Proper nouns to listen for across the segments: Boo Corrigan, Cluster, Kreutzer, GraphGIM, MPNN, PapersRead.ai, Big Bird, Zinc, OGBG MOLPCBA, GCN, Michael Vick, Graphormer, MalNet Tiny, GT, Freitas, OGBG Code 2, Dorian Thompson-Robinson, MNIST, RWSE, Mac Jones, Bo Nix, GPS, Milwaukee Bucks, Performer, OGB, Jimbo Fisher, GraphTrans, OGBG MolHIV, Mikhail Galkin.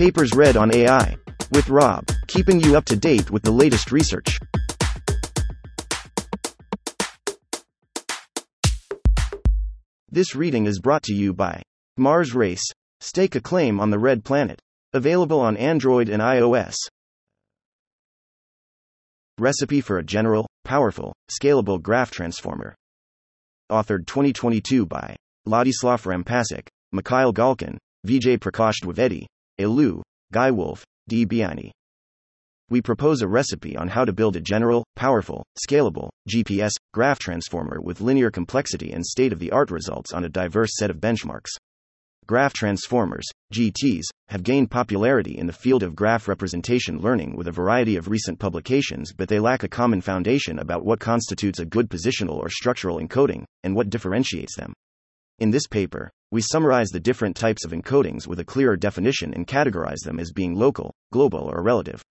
Papers read on AI. With Rob, keeping you up to date with the latest research. This reading is brought to you by Mars Race. Stake a claim on the Red Planet. Available on Android and iOS. Recipe for a general, powerful, scalable graph transformer. Authored 2022 by Ladislav Rampasic, Mikhail Galkin, Vijay Prakash Dwivedi, Elu, Guy Wolf, D. Biani. We propose a recipe on how to build a general, powerful, scalable, GPS, graph transformer with linear complexity and state-of-the-art results on a diverse set of benchmarks. Graph transformers, GTs, have gained popularity in the field of graph representation learning with a variety of recent publications, but they lack a common foundation about what constitutes a good positional or structural encoding, and what differentiates them. In this paper, we summarize the different types of encodings with a clearer definition and categorize them as being local, global, or relative.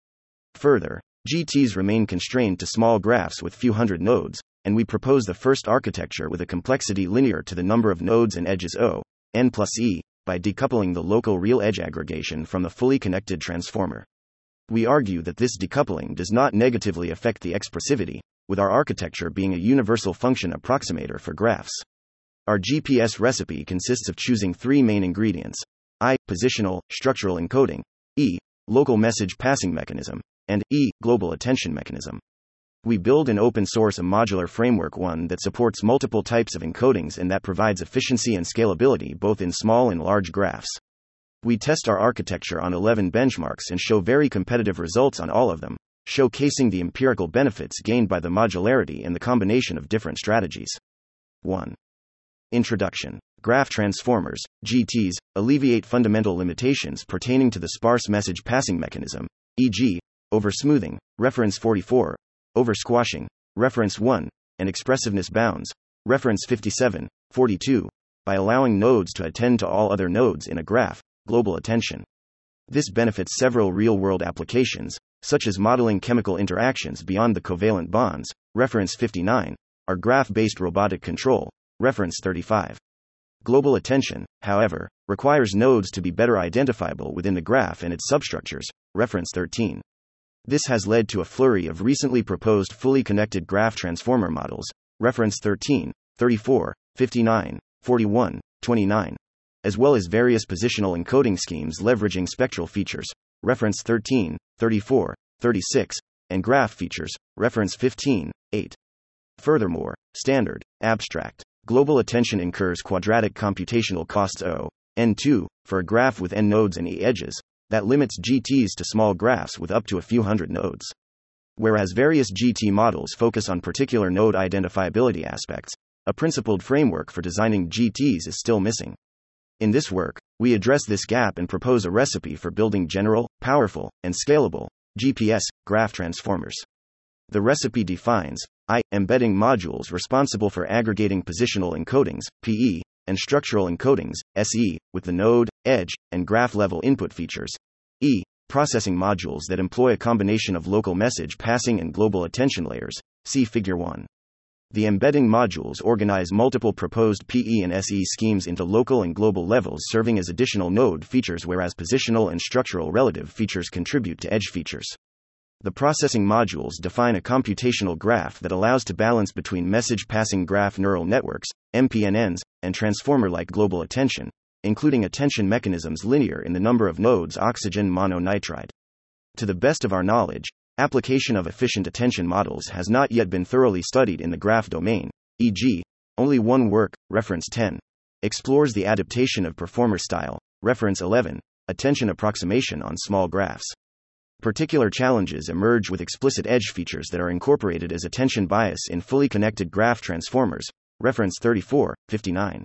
Further, GTs remain constrained to small graphs with few hundred nodes, and we propose the first architecture with a complexity linear to the number of nodes and edges O(n+e) by decoupling the local real edge aggregation from the fully connected transformer. We argue that this decoupling does not negatively affect the expressivity, with our architecture being a universal function approximator for graphs. Our GPS recipe consists of choosing three main ingredients: I, positional, structural encoding, E, local message passing mechanism, and E, global attention mechanism. We build and open source a modular framework, one that supports multiple types of encodings and that provides efficiency and scalability both in small and large graphs. We test our architecture on 11 benchmarks and show very competitive results on all of them, showcasing the empirical benefits gained by the modularity and the combination of different strategies. 1. Introduction. Graph transformers, GTs, alleviate fundamental limitations pertaining to the sparse message passing mechanism, e.g., oversmoothing, reference 44, oversquashing, reference 1, and expressiveness bounds, reference 57, 42, by allowing nodes to attend to all other nodes in a graph, global attention. This benefits several real-world applications, such as modeling chemical interactions beyond the covalent bonds, reference 59, or graph-based robotic control, reference 35. Global attention, however, requires nodes to be better identifiable within the graph and its substructures, reference 13. This has led to a flurry of recently proposed fully connected graph transformer models, reference 13, 34, 59, 41, 29, as well as various positional encoding schemes leveraging spectral features, reference 13, 34, 36, and graph features, reference 15, 8. Furthermore, standard, abstract, global attention incurs quadratic computational costs O(n2) for a graph with n nodes and e edges, that limits GTs to small graphs with up to a few hundred nodes. Whereas various GT models focus on particular node identifiability aspects, a principled framework for designing GTs is still missing. In this work, we address this gap and propose a recipe for building general, powerful, and scalable GPS graph transformers. The recipe defines I. Embedding modules responsible for aggregating positional encodings, PE, and structural encodings, SE, with the node, edge, and graph-level input features, E. Processing modules that employ a combination of local message passing and global attention layers, see Figure 1. The embedding modules organize multiple proposed PE and SE schemes into local and global levels, serving as additional node features, whereas positional and structural relative features contribute to edge features. The processing modules define a computational graph that allows to balance between message-passing graph neural networks, MPNNs, and transformer-like global attention, including attention mechanisms linear in the number of nodes oxygen mononitride. To the best of our knowledge, application of efficient attention models has not yet been thoroughly studied in the graph domain, e.g., only one work, reference 10, explores the adaptation of Performer style, reference 11, attention approximation on small graphs. Particular challenges emerge with explicit edge features that are incorporated as attention bias in fully connected graph transformers, reference 34, 59.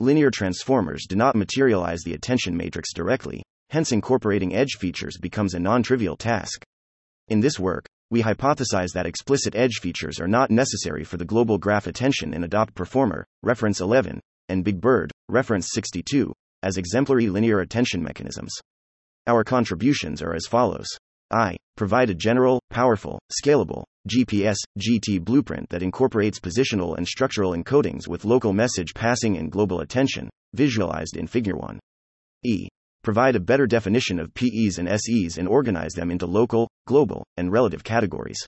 Linear transformers do not materialize the attention matrix directly, hence incorporating edge features becomes a non-trivial task. In this work, we hypothesize that explicit edge features are not necessary for the global graph attention and adopt Performer, reference 11, and Big Bird, reference 62, as exemplary linear attention mechanisms. Our contributions are as follows. I. Provide a general, powerful, scalable, GPS, GT blueprint that incorporates positional and structural encodings with local message passing and global attention, visualized in Figure 1. E. provide a better definition of PEs and SEs and organize them into local, global, and relative categories.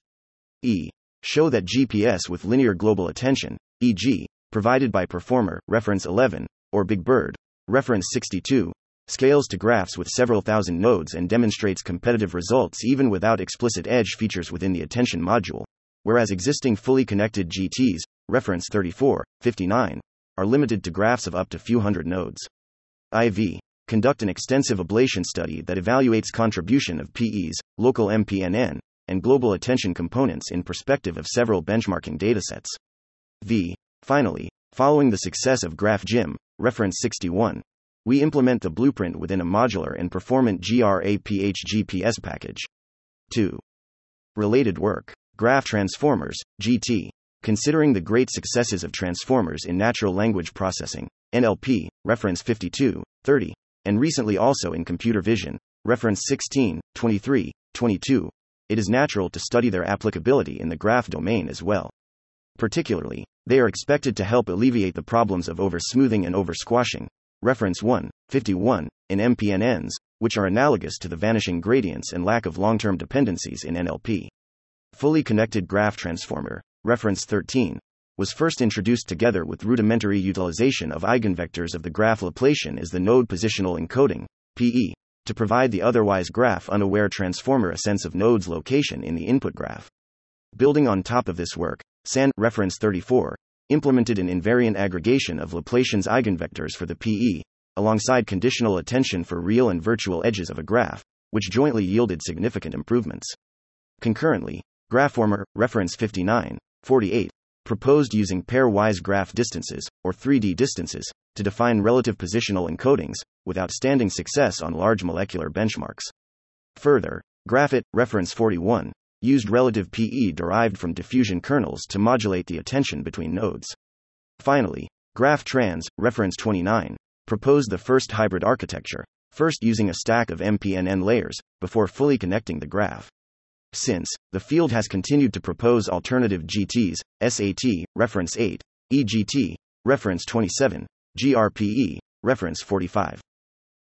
E. Show that GPS with linear global attention, e.g., provided by Performer, reference 11, or Big Bird, reference 62, scales to graphs with several thousand nodes and demonstrates competitive results even without explicit edge features within the attention module, whereas existing fully connected GTs, reference 34, 59, are limited to graphs of up to few hundred nodes. IV. Conduct an extensive ablation study that evaluates contribution of PEs, local MPNN, and global attention components in perspective of several benchmarking datasets. V. Finally, following the success of GraphGIM, reference 61, we implement the blueprint within a modular and performant GRAPH GPS package. 2. Related work. Graph Transformers, GT. Considering the great successes of transformers in natural language processing, NLP, reference 52, 30, and recently also in computer vision, reference 16, 23, 22, it is natural to study their applicability in the graph domain as well. Particularly, they are expected to help alleviate the problems of over-smoothing and over-squashing, reference 1, 51, in MPNNs, which are analogous to the vanishing gradients and lack of long-term dependencies in NLP. Fully connected graph transformer, reference 13, was first introduced together with rudimentary utilization of eigenvectors of the graph Laplacian as the node positional encoding, PE, to provide the otherwise graph-unaware transformer a sense of node's location in the input graph. Building on top of this work, SAN, reference 34, implemented an invariant aggregation of Laplacian's eigenvectors for the PE, alongside conditional attention for real and virtual edges of a graph, which jointly yielded significant improvements. Concurrently, Graphormer, reference 59, 48, proposed using pairwise graph distances, or 3D distances, to define relative positional encodings, with outstanding success on large molecular benchmarks. Further, Graphit, reference 41, used relative PE derived from diffusion kernels to modulate the attention between nodes. Finally, GraphTrans, reference 29, proposed the first hybrid architecture, first using a stack of MPNN layers, before fully connecting the graph. Since, the field has continued to propose alternative GTs, SAT, reference 8, EGT, reference 27, GRPE, reference 45.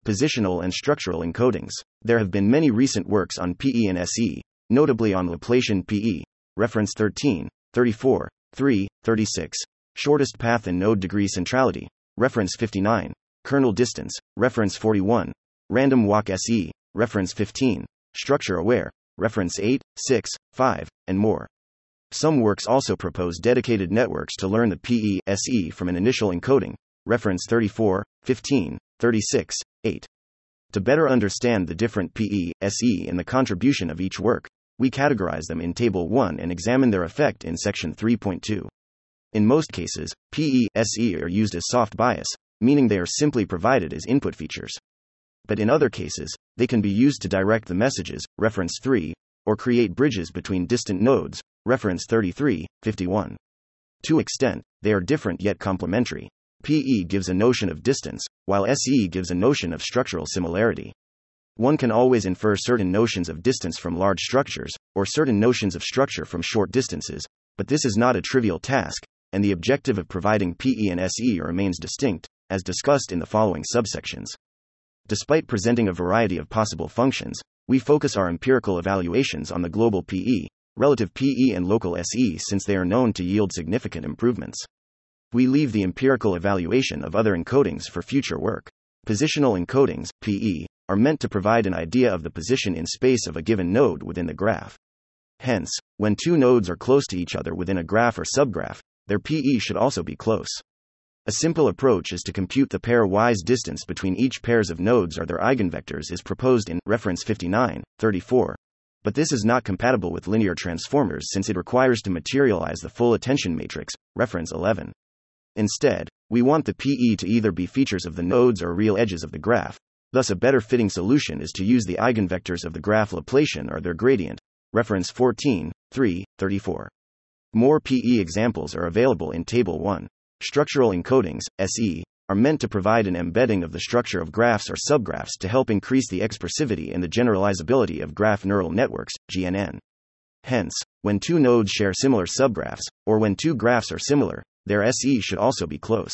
Positional and structural encodings. There have been many recent works on PE and SE, notably on Laplacian PE, reference 13, 34, 3, 36, shortest path and node degree centrality, reference 59, kernel distance, reference 41, random walk SE, reference 15, structure aware, reference 8, 6, 5, and more. Some works also propose dedicated networks to learn the PE, SE from an initial encoding, reference 34, 15, 36, 8. To better understand the different PE, SE and the contribution of each work, we categorize them in Table 1 and examine their effect in Section 3.2. In most cases, PE, SE are used as soft bias, meaning they are simply provided as input features. But in other cases, they can be used to direct the messages, reference 3, or create bridges between distant nodes, reference 33, 51. To extent, they are different yet complementary. PE gives a notion of distance, while SE gives a notion of structural similarity. One can always infer certain notions of distance from large structures, or certain notions of structure from short distances, but this is not a trivial task, and the objective of providing PE and SE remains distinct, as discussed in the following subsections. Despite presenting a variety of possible functions, we focus our empirical evaluations on the global PE, relative PE and local SE since they are known to yield significant improvements. We leave the empirical evaluation of other encodings for future work. Positional encodings, PE, are meant to provide an idea of the position in space of a given node within the graph. Hence, when two nodes are close to each other within a graph or subgraph, their PE should also be close. A simple approach is to compute the pair-wise distance between each pairs of nodes or their eigenvectors as proposed in reference 59, 34. But this is not compatible with linear transformers since it requires to materialize the full attention matrix, reference 11. Instead, we want the PE to either be features of the nodes or real edges of the graph. Thus a better fitting solution is to use the eigenvectors of the graph Laplacian or their gradient, reference 14, 3, 34. More PE examples are available in Table 1. Structural encodings, SE, are meant to provide an embedding of the structure of graphs or subgraphs to help increase the expressivity and the generalizability of graph neural networks, GNN. Hence, when two nodes share similar subgraphs, or when two graphs are similar, their SE should also be close.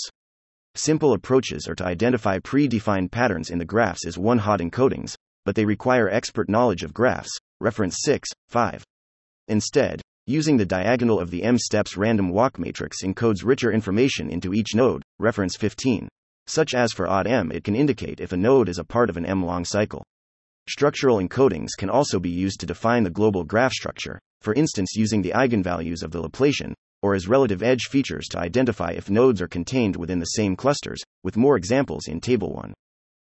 Simple approaches are to identify pre-defined patterns in the graphs as one-hot encodings, but they require expert knowledge of graphs, reference 6.5. Instead, using the diagonal of the m-steps random walk matrix encodes richer information into each node, reference 15. Such as for odd m, it can indicate if a node is a part of an m-long cycle. Structural encodings can also be used to define the global graph structure, for instance using the eigenvalues of the Laplacian, or as relative edge features to identify if nodes are contained within the same clusters, with more examples in Table 1.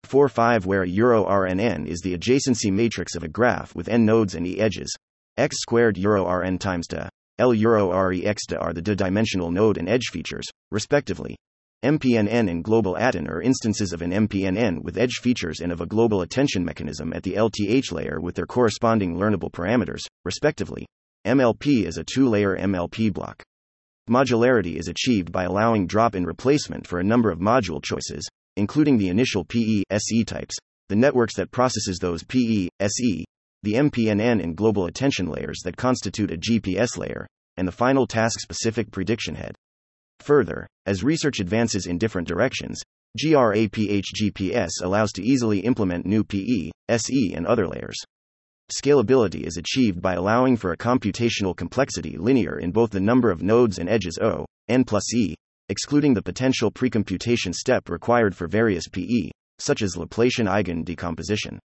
4.5 where a EURRNN is the adjacency matrix of a graph with n nodes and e edges. X squared EURRN times d, L EURREXd are the d-dimensional node and edge features, respectively. MPNN and global ATN are instances of an MPNN with edge features and of a global attention mechanism at the LTH layer with their corresponding learnable parameters, respectively. MLP is a two-layer MLP block. Modularity is achieved by allowing drop-in replacement for a number of module choices, including the initial PE/SE types, the networks that processes those PE/SE, the MPNN and global attention layers that constitute a GPS layer, and the final task-specific prediction head. Further, as research advances in different directions, GRAPH GPS allows to easily implement new PE, SE and other layers. Scalability is achieved by allowing for a computational complexity linear in both the number of nodes and edges O, N plus E, excluding the potential precomputation step required for various PE, such as Laplacian eigen decomposition.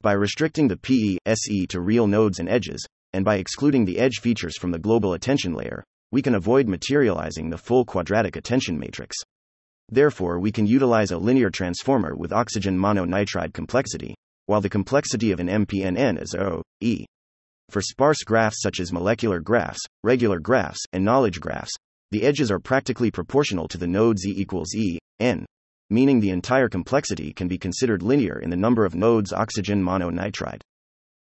By restricting the PE, SE to real nodes and edges, and by excluding the edge features from the global attention layer, we can avoid materializing the full quadratic attention matrix. Therefore, we can utilize a linear transformer with oxygen mononitride complexity, while the complexity of an MPNN is O, E. For sparse graphs such as molecular graphs, regular graphs, and knowledge graphs, the edges are practically proportional to the nodes E equals E, N, meaning the entire complexity can be considered linear in the number of nodes oxygen mononitride.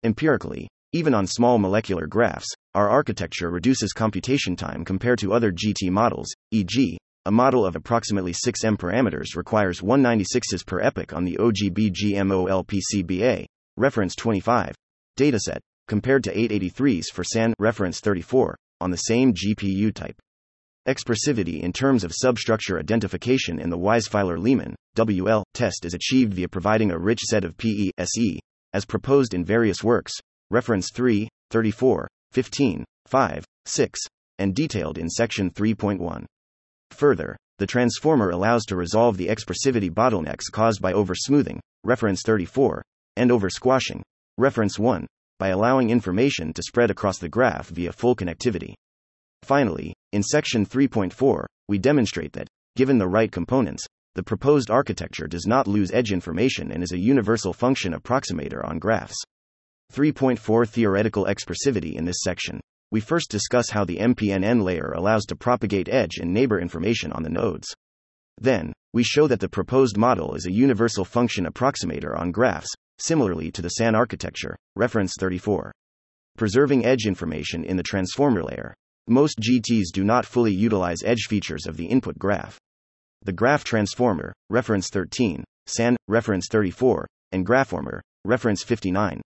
Empirically, even on small molecular graphs, our architecture reduces computation time compared to other GT models, e.g., a model of approximately 6M parameters requires 196s per epoch on the OGBG MOLPCBA, reference 25, dataset, compared to 883s for SAN, reference 34, on the same GPU type. Expressivity in terms of substructure identification in the Weisfeiler-Lehman, WL, test is achieved via providing a rich set of PE, SE, as proposed in various works, reference 3, 34, 15, 5, 6, and detailed in section 3.1. Further, the transformer allows to resolve the expressivity bottlenecks caused by oversmoothing, reference 34, and oversquashing, reference 1, by allowing information to spread across the graph via full connectivity. Finally, in section 3.4, we demonstrate that, given the right components, the proposed architecture does not lose edge information and is a universal function approximator on graphs. 3.4 Theoretical expressivity. In this section, we first discuss how the MPNN layer allows to propagate edge and neighbor information on the nodes. Then, we show that the proposed model is a universal function approximator on graphs, similarly to the SAN architecture, reference 34. Preserving edge information in the transformer layer. Most GTs do not fully utilize edge features of the input graph. The graph transformer, reference 13, SAN, reference 34, and Graphormer, reference 59.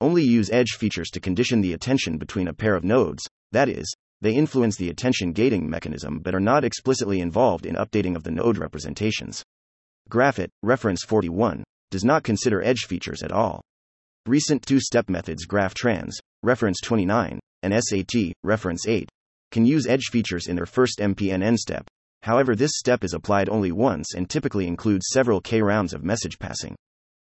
Only use edge features to condition the attention between a pair of nodes, that is, they influence the attention gating mechanism but are not explicitly involved in updating of the node representations. Graphit, reference 41, does not consider edge features at all. Recent two-step methods GraphTrans, reference 29, and SAT, reference 8, can use edge features in their first MPNN step, however this step is applied only once and typically includes several k rounds of message passing.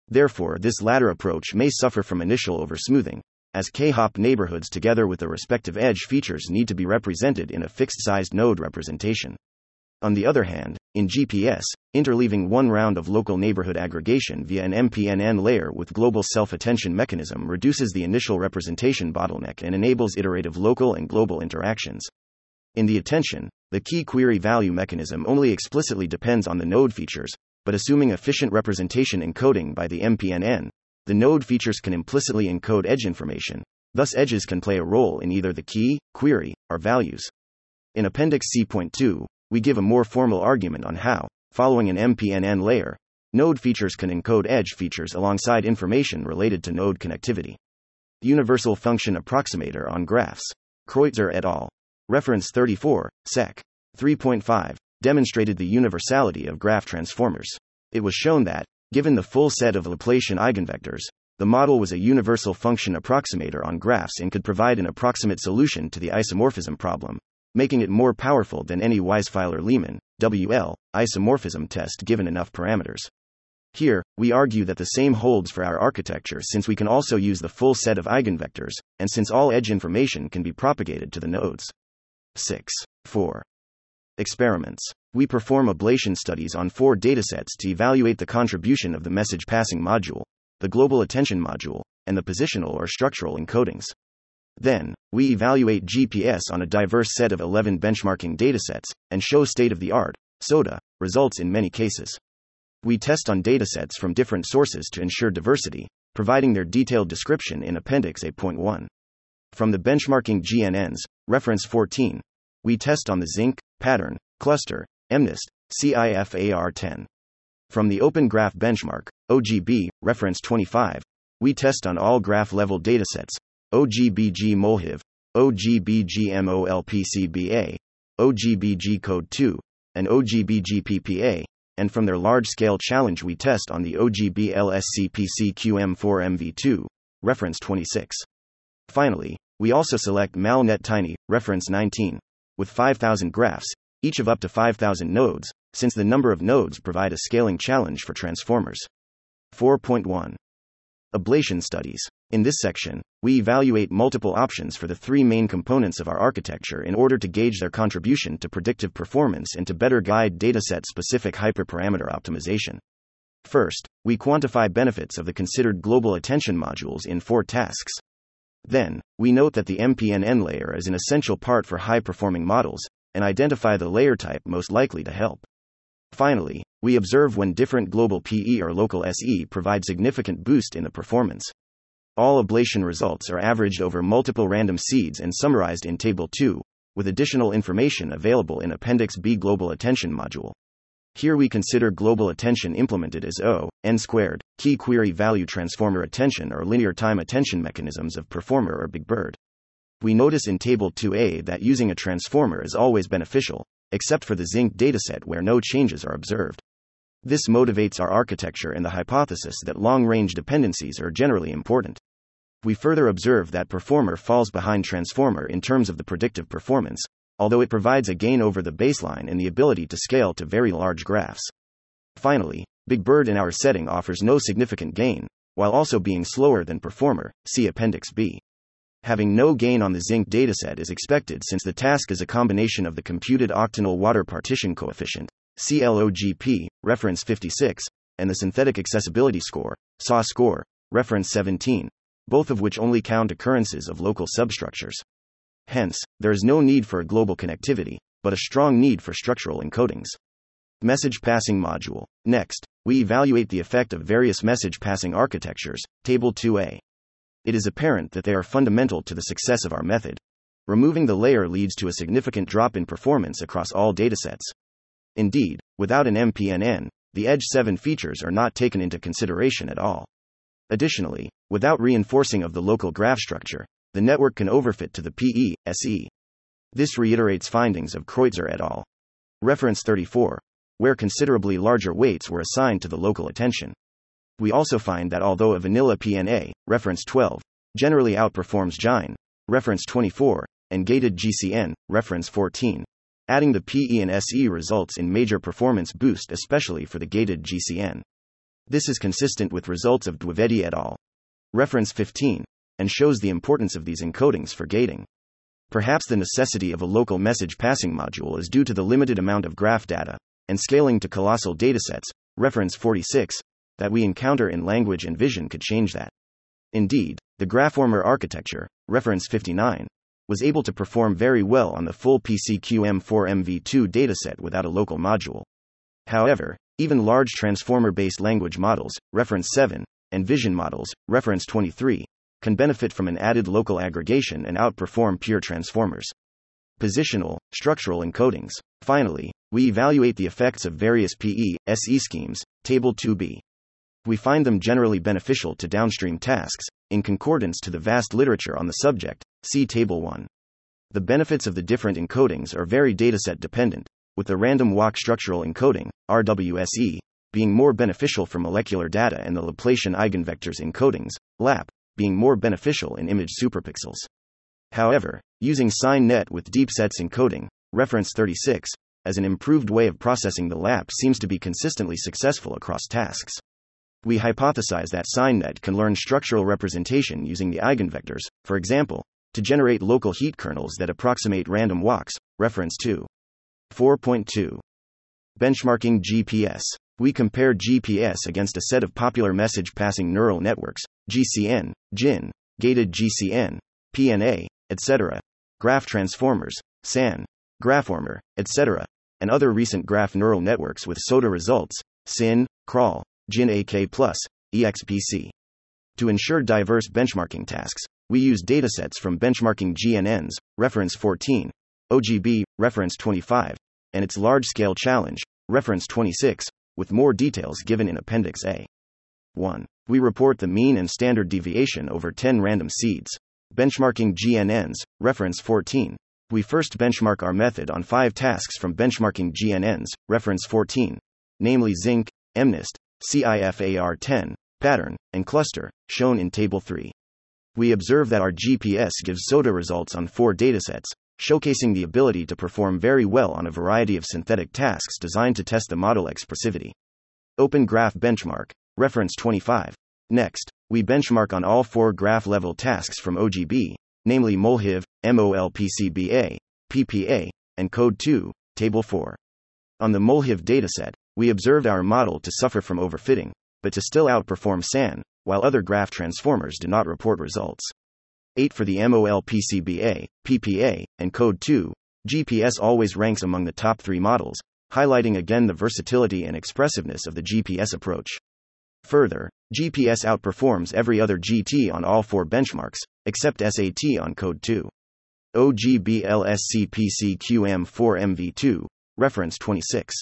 Therefore, this latter approach may suffer from initial oversmoothing, as k-hop neighborhoods together with the respective edge features need to be represented in a fixed-sized node representation. On the other hand, in GPS, interleaving one round of local neighborhood aggregation via an MPNN layer with global self-attention mechanism reduces the initial representation bottleneck and enables iterative local and global interactions. In the attention, the key query value mechanism only explicitly depends on the node features, but assuming efficient representation encoding by the MPNN, the node features can implicitly encode edge information, thus edges can play a role in either the key, query, or values. In Appendix C.2, we give a more formal argument on how, following an MPNN layer, node features can encode edge features alongside information related to node connectivity. Universal function approximator on graphs. Kreutzer et al. Reference 34, Sec. 3.5, demonstrated the universality of graph transformers. It was shown that, given the full set of Laplacian eigenvectors, the model was a universal function approximator on graphs and could provide an approximate solution to the isomorphism problem, making it more powerful than any Weisfeiler-Lehman (WL) isomorphism test given enough parameters. Here, we argue that the same holds for our architecture since we can also use the full set of eigenvectors, and since all edge information can be propagated to the nodes. 6.4. Experiments. We perform ablation studies on 4 datasets to evaluate the contribution of the message passing module, the global attention module, and the positional or structural encodings. Then, we evaluate GPS on a diverse set of 11 benchmarking datasets, and show state-of-the-art (SOTA) results in many cases. We test on datasets from different sources to ensure diversity, providing their detailed description in Appendix 8.1. From the benchmarking GNNs, reference 14, we test on the Zinc, Pattern, Cluster, MNIST, CIFAR10. From the Open Graph Benchmark, OGB, reference 25, we test on all graph-level datasets, OGBG MolHIV, OGBG MOLPCBA, OGBG Code 2, and OGBG PPA, and from their large-scale challenge we test on the OGBLSC PCQM4MV2, reference 26. Finally, we also select MalNet Tiny, reference 19, with 5,000 graphs, each of up to 5,000 nodes, since the number of nodes provide a scaling challenge for transformers. 4.1. Ablation studies. In this section, we evaluate multiple options for the 3 main components of our architecture in order to gauge their contribution to predictive performance and to better guide dataset-specific hyperparameter optimization. First, we quantify benefits of the considered global attention modules in 4 tasks. Then, we note that the MPNN layer is an essential part for high-performing models, and identify the layer type most likely to help. Finally, we observe when different global PE or local SE provide significant boost in the performance. All ablation results are averaged over multiple random seeds and summarized in Table 2, with additional information available in Appendix B Global Attention Module. Here we consider global attention implemented as O(n²), key query value transformer attention or linear time attention mechanisms of Performer or Big Bird. We notice in Table 2A that using a transformer is always beneficial, except for the Zinc dataset where no changes are observed. This motivates our architecture and the hypothesis that long-range dependencies are generally important. We further observe that Performer falls behind Transformer in terms of the predictive performance, although it provides a gain over the baseline and the ability to scale to very large graphs. Finally, Big Bird in our setting offers no significant gain, while also being slower than Performer, see Appendix B. Having no gain on the Zinc dataset is expected since the task is a combination of the computed octanol water partition coefficient, CLOGP, reference 56, and the synthetic accessibility score, SAW score, reference 17, both of which only count occurrences of local substructures. Hence, there is no need for a global connectivity, but a strong need for structural encodings. Message passing module. Next, we evaluate the effect of various message passing architectures, Table 2A. It is apparent that they are fundamental to the success of our method. Removing the layer leads to a significant drop in performance across all datasets. Indeed, without an MPNN, the Edge 7 features are not taken into consideration at all. Additionally, without reinforcing of the local graph structure, the network can overfit to the PE, SE. This reiterates findings of Kreutzer et al. Reference 34, where considerably larger weights were assigned to the local attention. We also find that although a vanilla PNA, reference 12, generally outperforms GIN, reference 24, and gated GCN, reference 14, adding the PE and SE results in major performance boost, especially for the gated GCN. This is consistent with results of Dwivedi et al. Reference 15. And shows the importance of these encodings for gating. Perhaps the necessity of a local message passing module is due to the limited amount of graph data, and scaling to colossal datasets, reference 46, that we encounter in language and vision could change that. Indeed, the Graphormer architecture, reference 59, was able to perform very well on the full PCQM4MV2 dataset without a local module. However, even large transformer-based language models, reference 7, and vision models, reference 23, can benefit from an added local aggregation and outperform pure transformers. Positional, structural encodings. Finally, we evaluate the effects of various PE, SE schemes, Table 2B. We find them generally beneficial to downstream tasks, in concordance to the vast literature on the subject, see Table 1. The benefits of the different encodings are very dataset dependent, with the random walk structural encoding, RWSE, being more beneficial for molecular data and the Laplacian eigenvectors encodings, LAP, being more beneficial in image superpixels. However, using SignNet with deep sets encoding, reference 36, as an improved way of processing the LAP seems to be consistently successful across tasks. We hypothesize that SignNet can learn structural representation using the eigenvectors, for example, to generate local heat kernels that approximate random walks, reference 2.4.2. Benchmarking GPS. We compare GPS against a set of popular message-passing neural networks, GCN, GIN, gated GCN, PNA, etc., graph transformers, SAN, Graphormer, etc., and other recent graph neural networks with SOTA results, SIN, CRAL, GIN AK+, EXPC. To ensure diverse benchmarking tasks, we use datasets from benchmarking GNNs, reference 14, OGB, reference 25, and its large-scale challenge, reference 26, with more details given in Appendix A. 1. We report the mean and standard deviation over 10 random seeds. Benchmarking GNNs, reference 14. We first benchmark our method on 5 tasks from benchmarking GNNs, reference 14, namely Zinc, MNIST, CIFAR10, Pattern, and Cluster, shown in Table 3. We observe that our GPS gives SOTA results on 4 datasets, showcasing the ability to perform very well on a variety of synthetic tasks designed to test the model expressivity. Open graph benchmark, reference 25. Next, we benchmark on all 4 graph-level tasks from OGB, namely MolHIV, MOLPCBA, PPA, and Code 2, Table 4. On the MolHIV dataset, we observed our model to suffer from overfitting, but to still outperform SAN, while other graph transformers do not report results. 8. For the MOLPCBA, PPA, and Code 2, GPS always ranks among the top 3 models, highlighting again the versatility and expressiveness of the GPS approach. Further, GPS outperforms every other GT on all 4 benchmarks, except SAT on Code 2. OGBG PCQM4MV2, reference 26.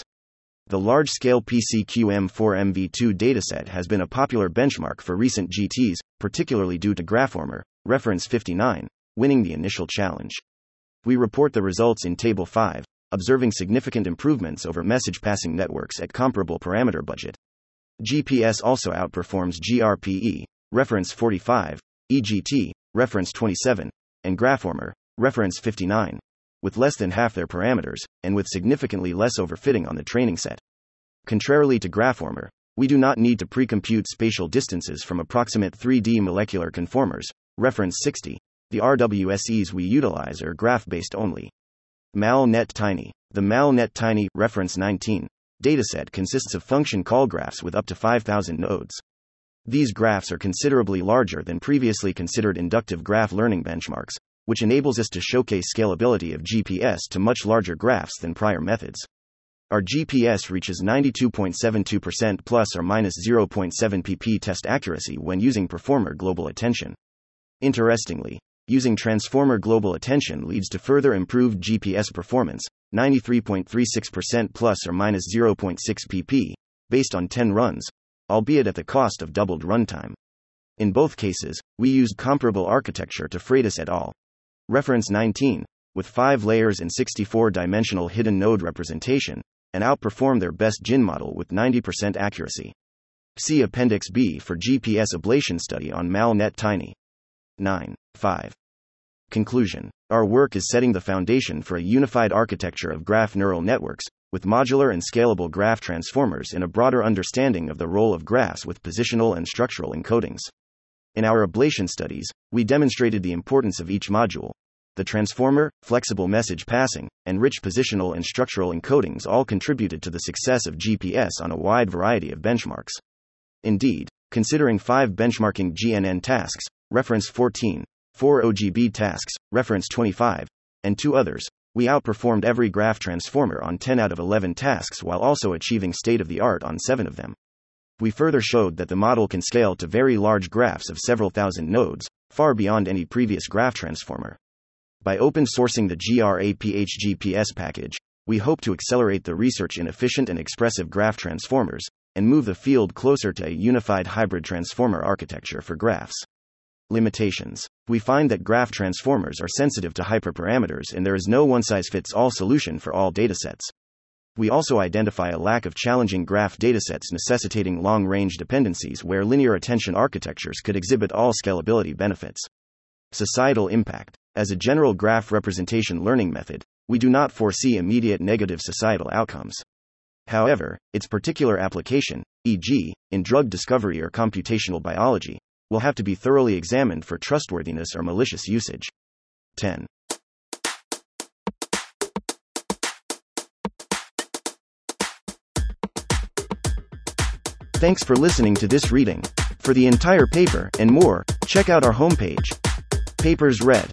The large-scale PCQM4MV2 dataset has been a popular benchmark for recent GTs, particularly due to Graphormer, reference 59, winning the initial challenge. We report the results in Table 5, observing significant improvements over message-passing networks at comparable parameter budget. GPS also outperforms GRPE, reference 45, EGT, reference 27, and Graphormer, reference 59, with less than half their parameters, and with significantly less overfitting on the training set. Contrarily to Graphormer, we do not need to pre-compute spatial distances from approximate 3D molecular conformers, reference 60. The RWSEs we utilize are graph-based only. MalNet Tiny. The MalNet Tiny, reference 19, dataset consists of function call graphs with up to 5,000 nodes. These graphs are considerably larger than previously considered inductive graph learning benchmarks, which enables us to showcase scalability of GPS to much larger graphs than prior methods. Our GPS reaches 92.72% plus or minus 0.7 pp test accuracy when using Performer global attention. Interestingly, using Transformer global attention leads to further improved GPS performance, 93.36% plus or minus 0.6 pp, based on 10 runs, albeit at the cost of doubled runtime. In both cases, we used comparable architecture to Freitas et al. Reference 19, with 5 layers and 64-dimensional hidden node representation, and outperform their best GIN model with 90% accuracy. See Appendix B for GPS ablation study on MalNet Tiny. 9.5. Conclusion. Our work is setting the foundation for a unified architecture of graph neural networks, with modular and scalable graph transformers and a broader understanding of the role of graphs with positional and structural encodings. In our ablation studies, we demonstrated the importance of each module. The transformer, flexible message passing, and rich positional and structural encodings all contributed to the success of GPS on a wide variety of benchmarks. Indeed, considering 5 benchmarking GNN tasks, reference 14, 4 OGB tasks, reference 25, and 2 others, we outperformed every graph transformer on 10 out of 11 tasks while also achieving state-of-the-art on 7 of them. We further showed that the model can scale to very large graphs of several thousand nodes, far beyond any previous graph transformer. By open sourcing the GRAPH GPS package, we hope to accelerate the research in efficient and expressive graph transformers, and move the field closer to a unified hybrid transformer architecture for graphs. Limitations. We find that graph transformers are sensitive to hyperparameters and there is no one-size-fits-all solution for all datasets. We also identify a lack of challenging graph datasets necessitating long-range dependencies where linear attention architectures could exhibit all scalability benefits. Societal impact. As a general graph representation learning method, we do not foresee immediate negative societal outcomes. However, its particular application, e.g., in drug discovery or computational biology, will have to be thoroughly examined for trustworthiness or malicious usage. 10. Thanks for listening to this reading. For the entire paper and more, check out our homepage, papersread.ai.